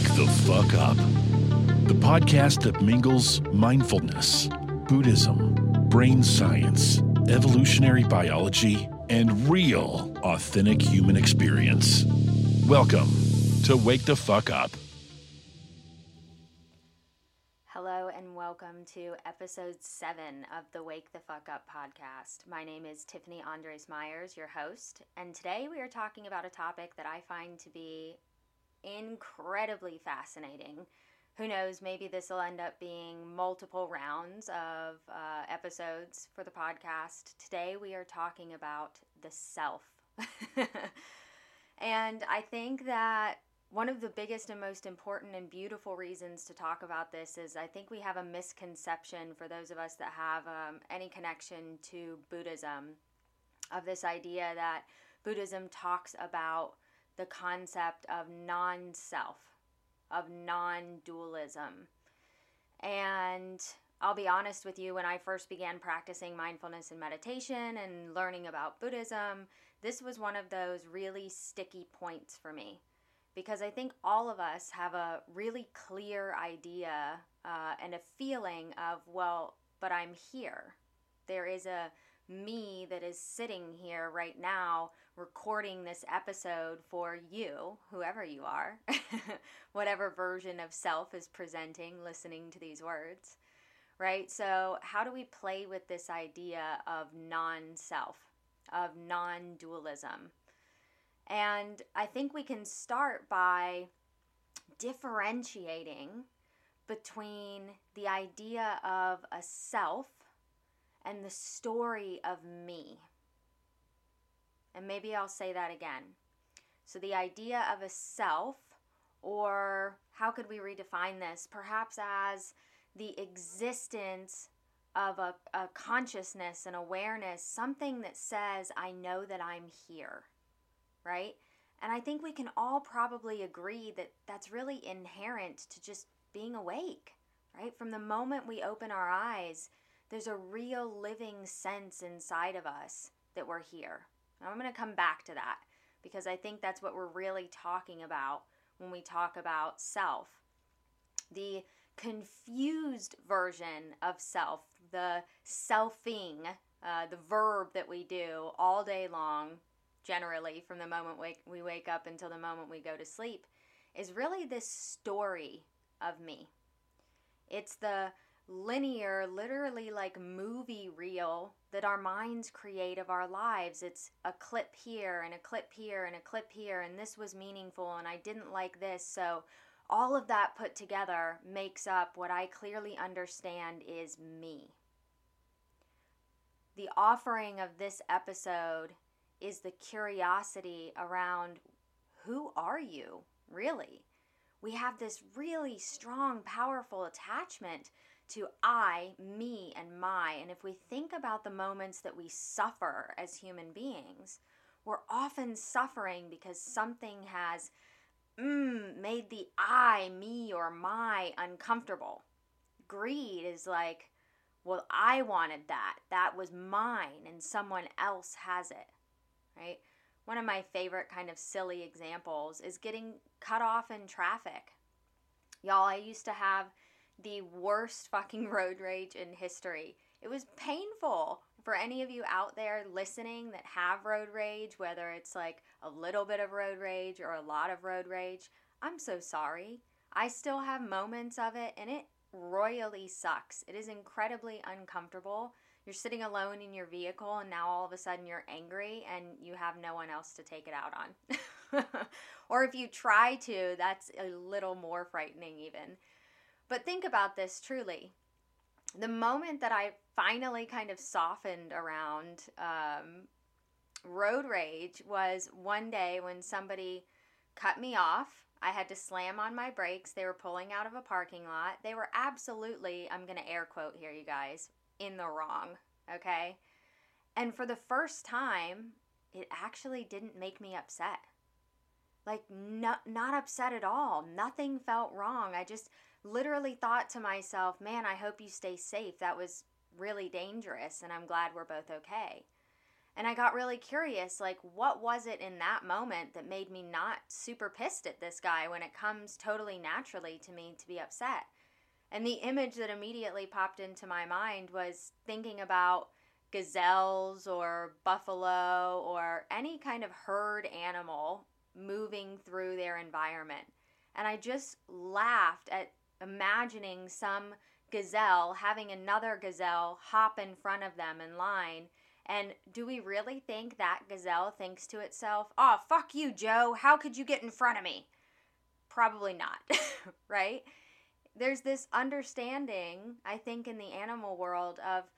Wake the Fuck Up, the podcast that mingles mindfulness, Buddhism, brain science, evolutionary biology, and real, authentic human experience. Welcome to Wake the Fuck Up. Hello and welcome to episode 7 of the Wake the Fuck Up podcast. My name is Tiffany Andres Myers, your host, and today we are talking about a topic that I find to be incredibly fascinating. Who knows, maybe this will end up being multiple rounds of episodes for the podcast. Today we are talking about the self. And I think that one of the biggest and most important and beautiful reasons to talk about this is I think we have a misconception for those of us that have any connection to Buddhism of this idea that Buddhism talks about the concept of non-self, of non-dualism. And I'll be honest with you, when I first began practicing mindfulness and meditation and learning about Buddhism, this was one of those really sticky points for me. Because I think all of us have a really clear idea and a feeling of, well, but I'm here. There is a me that is sitting here right now recording this episode for you, whoever you are, whatever version of self is presenting, listening to these words, right? So how do we play with this idea of non-self, of non-dualism? And I think we can start by differentiating between the idea of a self and the story of me. And maybe I'll say that again. So the idea of a self, or how could we redefine this? Perhaps as the existence of a consciousness, an awareness, something that says, I know that I'm here. Right? And I think we can all probably agree that that's really inherent to just being awake, right? From the moment we open our eyes, there's a real living sense inside of us that we're here. And I'm going to come back to that because I think that's what we're really talking about when we talk about self. The confused version of self, the selfing, the verb that we do all day long, generally from the moment we wake up until the moment we go to sleep, is really this story of me. It's the linear, literally like movie reel that our minds create of our lives. It's a clip here and a clip here and a clip here, and this was meaningful and I didn't like this. So all of that put together makes up what I clearly understand is me. The offering of this episode is the curiosity around, who are you, really? We have this really strong, powerful attachment to I, me, and my. And if we think about the moments that we suffer as human beings, we're often suffering because something has made the I, me, or my uncomfortable. Greed is like, well, I wanted that. That was mine, and someone else has it. Right? One of my favorite kind of silly examples is getting cut off in traffic. Y'all, I used to have the worst fucking road rage in history. It was painful. For any of you out there listening that have road rage, whether it's like a little bit of road rage or a lot of road rage, I'm so sorry. I still have moments of it, and it royally sucks. It is incredibly uncomfortable. You're sitting alone in your vehicle, and now all of a sudden you're angry and you have no one else to take it out on. Or if you try to, that's a little more frightening even. But think about this truly. The moment that I finally kind of softened around road rage was one day when somebody cut me off. I had to slam on my brakes. They were pulling out of a parking lot. They were absolutely, I'm going to air quote here, you guys, in the wrong, okay? And for the first time, it actually didn't make me upset. Like, not upset at all. Nothing felt wrong. I just literally thought to myself, man, I hope you stay safe. That was really dangerous, and I'm glad we're both okay. And I got really curious, like, what was it in that moment that made me not super pissed at this guy when it comes totally naturally to me to be upset? And the image that immediately popped into my mind was thinking about gazelles or buffalo or any kind of herd animal moving through their environment. And I just laughed at imagining some gazelle having another gazelle hop in front of them in line. And do we really think that gazelle thinks to itself, "Oh, fuck you, Joe, how could you get in front of me?" Probably not, right? There's this understanding, I think, in the animal world of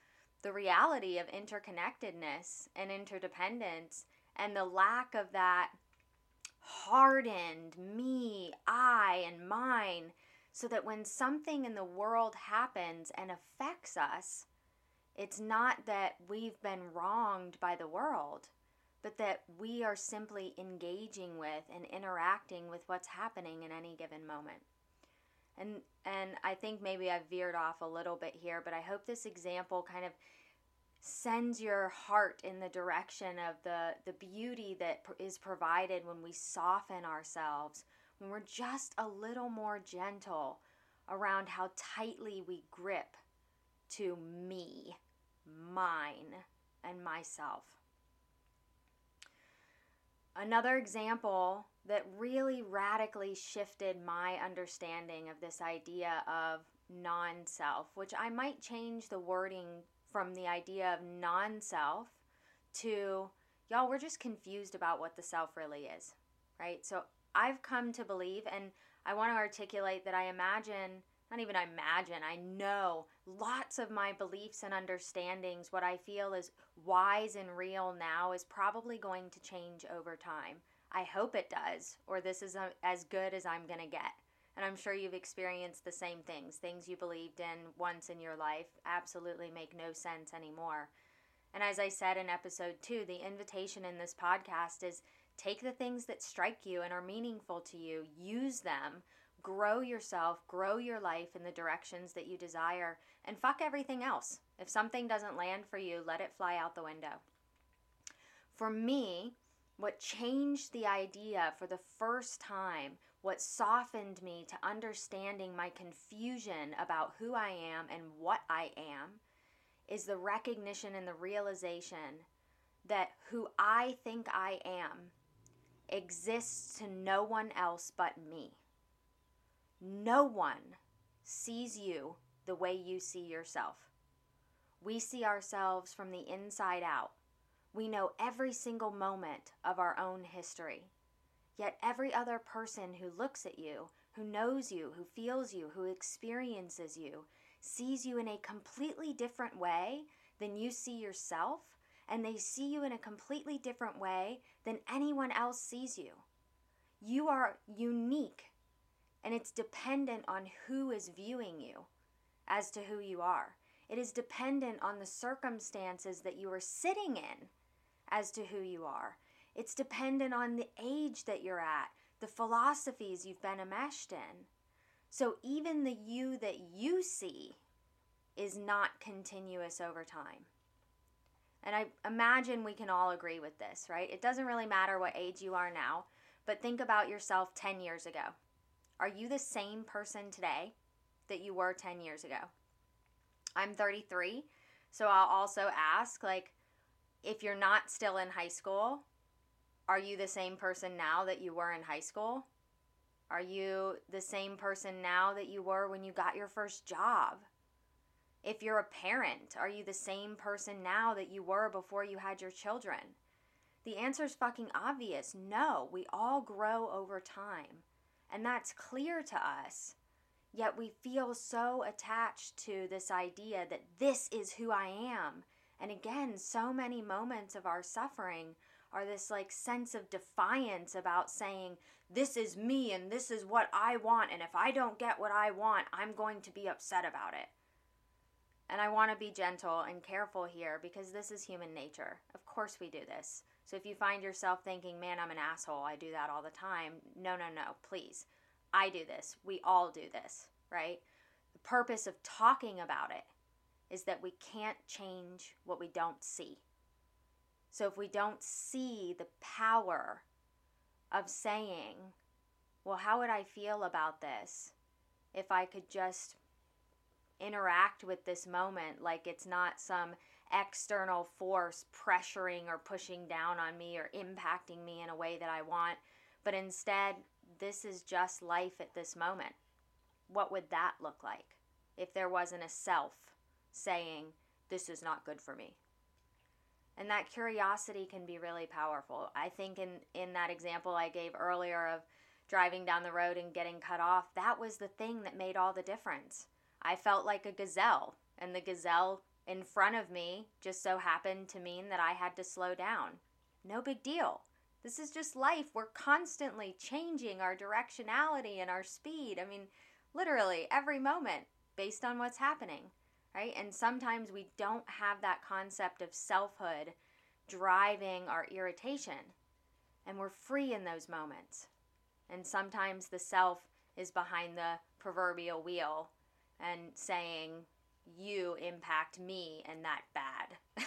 the reality of interconnectedness and interdependence, and the lack of that hardened me, I, and mine, so that when something in the world happens and affects us, it's not that we've been wronged by the world, but that we are simply engaging with and interacting with what's happening in any given moment. And I think maybe I veered off a little bit here, but I hope this example kind of sends your heart in the direction of the beauty that is provided when we soften ourselves, when we're just a little more gentle around how tightly we grip to me, mine, and myself. Another example that really radically shifted my understanding of this idea of non-self, which I might change the wording from the idea of non-self to, y'all, we're just confused about what the self really is, right? So I've come to believe, and I want to articulate that I know lots of my beliefs and understandings, what I feel is wise and real now, is probably going to change over time. I hope it does, or this is as good as I'm going to get. And I'm sure you've experienced the same things. Things you believed in once in your life absolutely make no sense anymore. And as I said in episode 2, the invitation in this podcast is take the things that strike you and are meaningful to you, use them, grow yourself, grow your life in the directions that you desire, and fuck everything else. If something doesn't land for you, let it fly out the window. For me, what changed the idea for the first time, what softened me to understanding my confusion about who I am and what I am, is the recognition and the realization that who I think I am exists to no one else but me. No one sees you the way you see yourself. We see ourselves from the inside out. We know every single moment of our own history. Yet every other person who looks at you, who knows you, who feels you, who experiences you, sees you in a completely different way than you see yourself, and they see you in a completely different way than anyone else sees you. You are unique. And it's dependent on who is viewing you as to who you are. It is dependent on the circumstances that you are sitting in as to who you are. It's dependent on the age that you're at, the philosophies you've been enmeshed in. So even the you that you see is not continuous over time. And I imagine we can all agree with this, right? It doesn't really matter what age you are now, but think about yourself 10 years ago. Are you the same person today that you were 10 years ago? I'm 33, so I'll also ask, like, if you're not still in high school, are you the same person now that you were in high school? Are you the same person now that you were when you got your first job? If you're a parent, are you the same person now that you were before you had your children? The answer's fucking obvious. No, we all grow over time. And that's clear to us, yet we feel so attached to this idea that this is who I am. And again, so many moments of our suffering are this like sense of defiance about saying, this is me and this is what I want. And if I don't get what I want, I'm going to be upset about it. And I want to be gentle and careful here because this is human nature. Of course we do this. So if you find yourself thinking, man, I'm an asshole, I do that all the time. No, please. I do this. We all do this, right? The purpose of talking about it is that we can't change what we don't see. So if we don't see the power of saying, well, how would I feel about this if I could just interact with this moment like it's not some external force pressuring or pushing down on me or impacting me in a way that I want, but instead, this is just life at this moment. What would that look like if there wasn't a self saying, this is not good for me? And that curiosity can be really powerful. I think in that example I gave earlier of driving down the road and getting cut off, that was the thing that made all the difference. I felt like a gazelle, and the gazelle in front of me just so happened to mean that I had to slow down. No big deal. This is just life. We're constantly changing our directionality and our speed. I mean, literally every moment based on what's happening, right? And sometimes we don't have that concept of selfhood driving our irritation, and we're free in those moments. And sometimes the self is behind the proverbial wheel and saying, you impact me and that bad.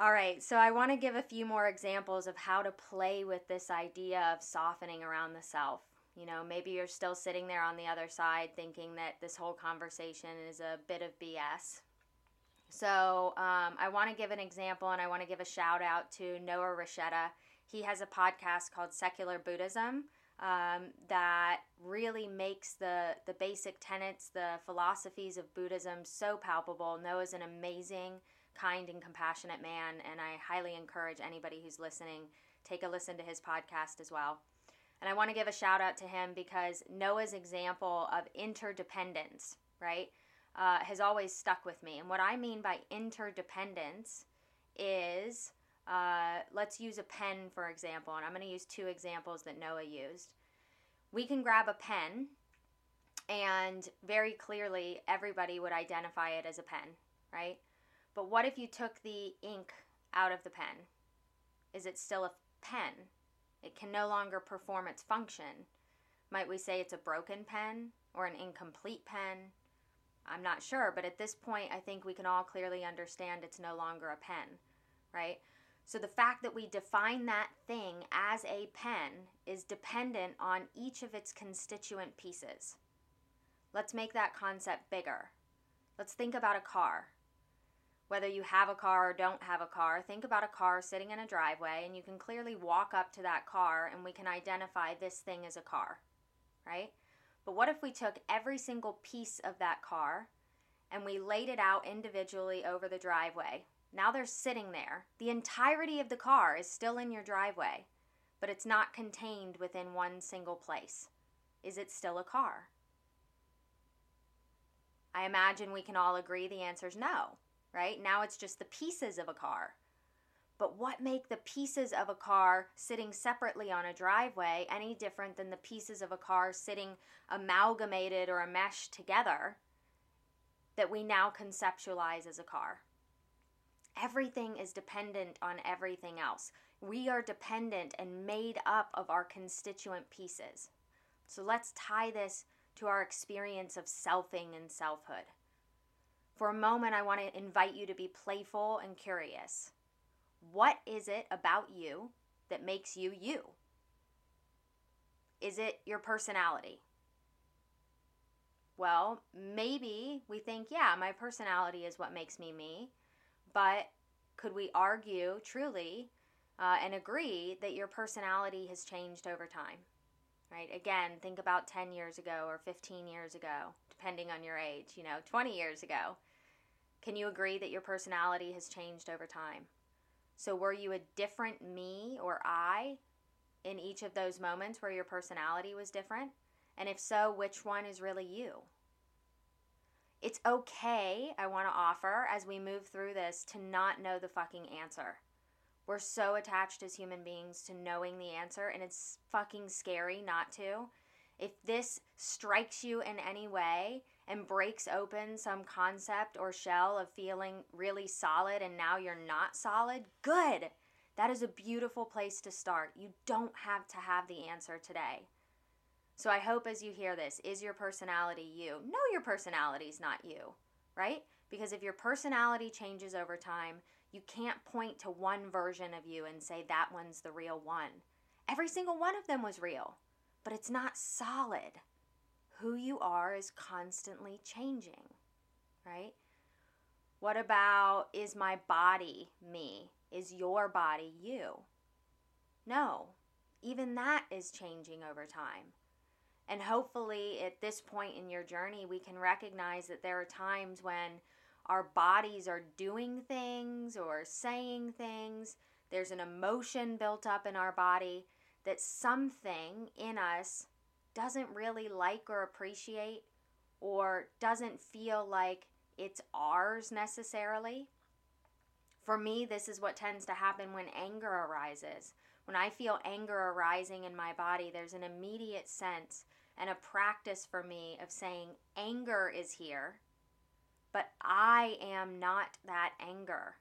All right, so I want to give a few more examples of how to play with this idea of softening around the self. You know, maybe you're still sitting there on the other side thinking that this whole conversation is a bit of BS. So I want to give an example, and I want to give a shout out to Noah Reschetta. He has a podcast called Secular Buddhism that really makes the basic tenets, the philosophies of Buddhism so palpable. Noah's an amazing, kind and compassionate man, and I highly encourage anybody who's listening, take a listen to his podcast as well. And I want to give a shout out to him because Noah's example of interdependence, right, has always stuck with me. And what I mean by interdependence is, let's use a pen, for example, and I'm going to use two examples that Noah used. We can grab a pen, and very clearly everybody would identify it as a pen, right? But what if you took the ink out of the pen? Is it still a pen? It can no longer perform its function. Might we say it's a broken pen or an incomplete pen? I'm not sure, but at this point, I think we can all clearly understand it's no longer a pen, right? So the fact that we define that thing as a pen is dependent on each of its constituent pieces. Let's make that concept bigger. Let's think about a car. Whether you have a car or don't have a car, think about a car sitting in a driveway, and you can clearly walk up to that car and we can identify this thing as a car, right? But what if we took every single piece of that car and we laid it out individually over the driveway? Now they're sitting there. The entirety of the car is still in your driveway, but it's not contained within one single place. Is it still a car? I imagine we can all agree the answer is no. Right? Now it's just the pieces of a car. But what make the pieces of a car sitting separately on a driveway any different than the pieces of a car sitting amalgamated or enmeshed together that we now conceptualize as a car? Everything is dependent on everything else. We are dependent and made up of our constituent pieces. So let's tie this to our experience of selfing and selfhood. For a moment, I want to invite you to be playful and curious. What is it about you that makes you you? Is it your personality? Well, maybe we think, yeah, my personality is what makes me me, but could we argue truly and agree that your personality has changed over time, right? Again, think about 10 years ago or 15 years ago, depending on your age, 20 years ago. Can you agree that your personality has changed over time? So were you a different me or I in each of those moments where your personality was different? And if so, which one is really you? It's okay, I want to offer, as we move through this, to not know the fucking answer. We're so attached as human beings to knowing the answer, and it's fucking scary not to. If this strikes you in any way and breaks open some concept or shell of feeling really solid and now you're not solid, good. That is a beautiful place to start. You don't have to have the answer today. So I hope as you hear this, is your personality you? No, your personality is not you, right? Because if your personality changes over time, you can't point to one version of you and say that one's the real one. Every single one of them was real, but it's not solid. Who you are is constantly changing, right? What about, is my body me? Is your body you? No, even that is changing over time. And hopefully at this point in your journey, we can recognize that there are times when our bodies are doing things or saying things. There's an emotion built up in our body that something in us doesn't really like or appreciate, or doesn't feel like it's ours necessarily. For me, this is what tends to happen when anger arises. When I feel anger arising in my body, there's an immediate sense and a practice for me of saying anger is here, but I am not that anger.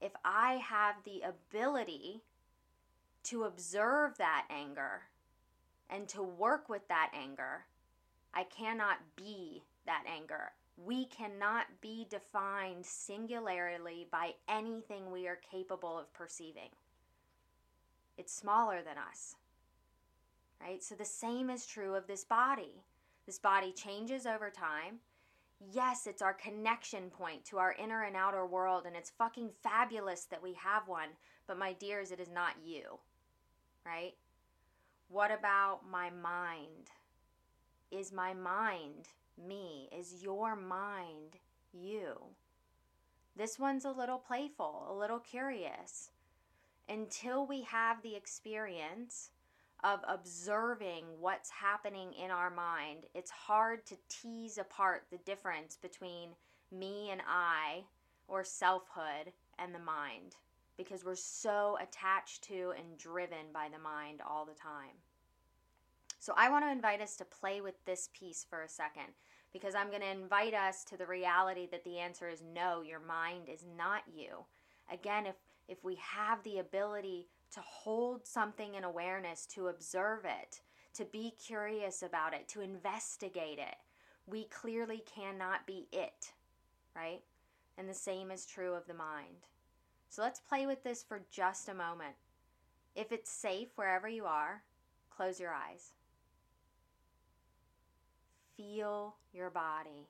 If I have the ability to observe that anger and to work with that anger, I cannot be that anger. We cannot be defined singularly by anything we are capable of perceiving. It's smaller than us, right? So the same is true of this body. This body changes over time. Yes, it's our connection point to our inner and outer world, and it's fucking fabulous that we have one, but my dears, it is not you, right? What about my mind? Is my mind me? Is your mind you? This one's a little playful, a little curious. Until we have the experience of observing what's happening in our mind, it's hard to tease apart the difference between me and I, or selfhood, and the mind, because we're so attached to and driven by the mind all the time. So I want to invite us to play with this piece for a second, because I'm going to invite us to the reality that the answer is no, your mind is not you. Again, if we have the ability to hold something in awareness, to observe it, to be curious about it, to investigate it, we clearly cannot be it, right? And the same is true of the mind. So let's play with this for just a moment. If it's safe wherever you are, close your eyes. Feel your body.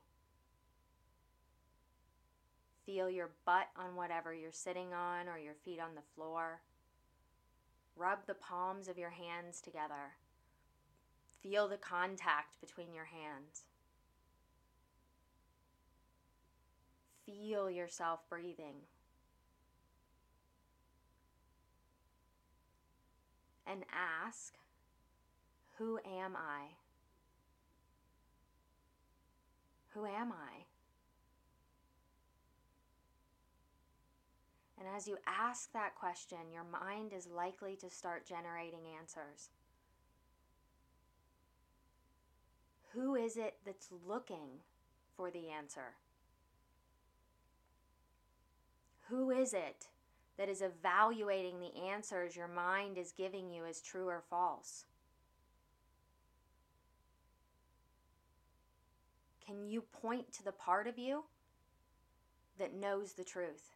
Feel your butt on whatever you're sitting on, or your feet on the floor. Rub the palms of your hands together. Feel the contact between your hands. Feel yourself breathing. And ask, who am I? Who am I? And as you ask that question, your mind is likely to start generating answers. Who is it that's looking for the answer? Who is it that is evaluating the answers your mind is giving you as true or false? Can you point to the part of you that knows the truth?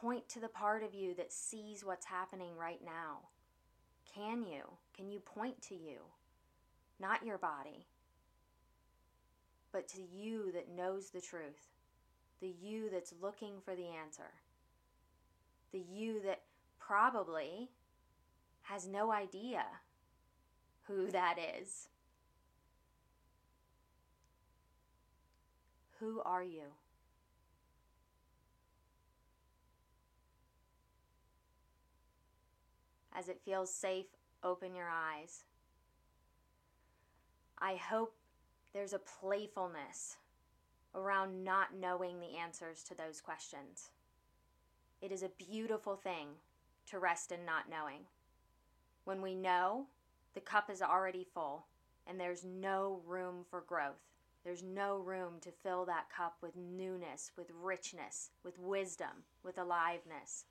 Point to the part of you that sees what's happening right now. Can you? Can you point to you? Not your body, but to you that knows the truth. The you that's looking for the answer. The you that probably has no idea who that is. Who are you? As it feels safe, open your eyes. I hope there's a playfulness around not knowing the answers to those questions. It is a beautiful thing to rest in not knowing. When we know, the cup is already full, and there's no room for growth. There's no room to fill that cup with newness, with richness, with wisdom, with aliveness.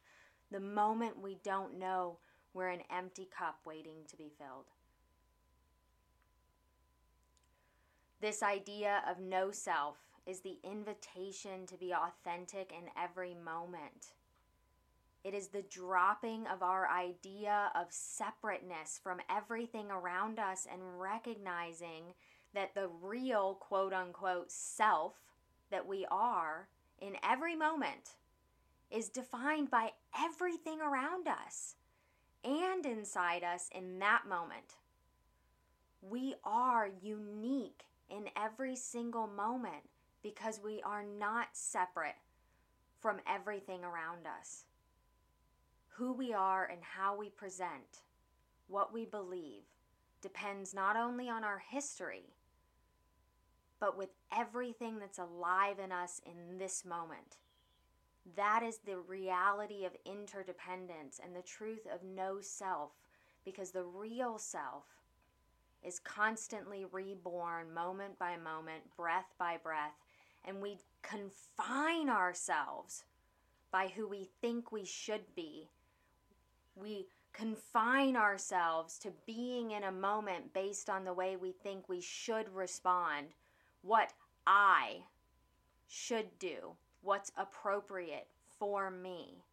The moment we don't know, we're an empty cup waiting to be filled. This idea of no self is the invitation to be authentic in every moment. It is the dropping of our idea of separateness from everything around us and recognizing that the real quote-unquote self that we are in every moment is defined by everything around us and inside us in that moment. We are unique in every single moment because we are not separate from everything around us. Who we are and how we present, what we believe, depends not only on our history, but with everything that's alive in us in this moment. That is the reality of interdependence and the truth of no self, because the real self is constantly reborn moment by moment, breath by breath, and we confine ourselves by who we think we should be. We confine ourselves to being in a moment based on the way we think we should respond, what I should do, what's appropriate for me,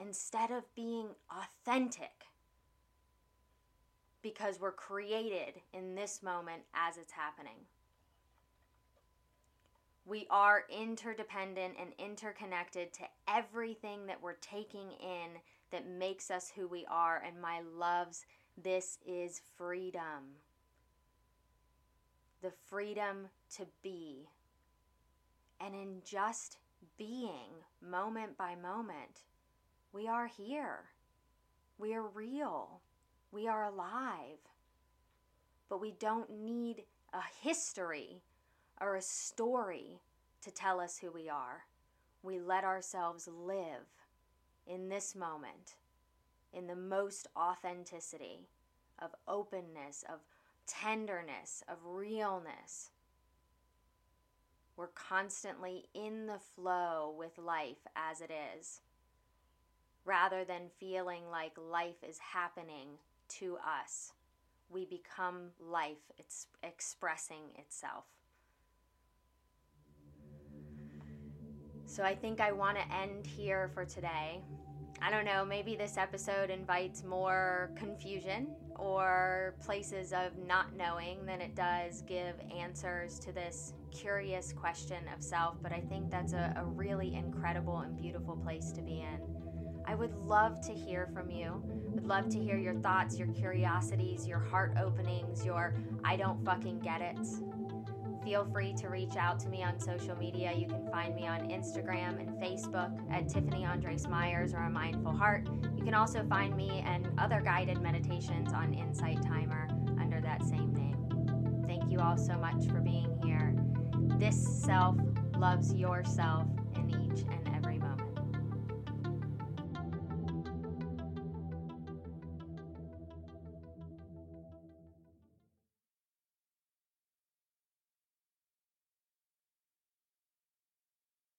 instead of being authentic, because we're created in this moment as it's happening. We are interdependent and interconnected to everything that we're taking in that makes us who we are. And my loves, this is freedom. The freedom to be. And in just being, moment by moment, we are here. We are real. We are alive. But we don't need a history or a story to tell us who we are. We let ourselves live in this moment, in the most authenticity of openness, of tenderness, of realness. We're constantly in the flow with life as it is, rather than feeling like life is happening to us. We become life, it's expressing itself. So I think I want to end here for today. I don't know, maybe this episode invites more confusion or places of not knowing than it does give answers to this curious question of self, but I think that's a really incredible and beautiful place to be in. I would love to hear from you. Would love to hear your thoughts, your curiosities, your heart openings, your I don't fucking get it. Feel free to reach out to me on social media. You can find me on Instagram and Facebook at Tiffany Andres Myers or on Mindful Heart. You can also find me and other guided meditations on Insight Timer under that same name. Thank you all so much for being here. This self loves yourself.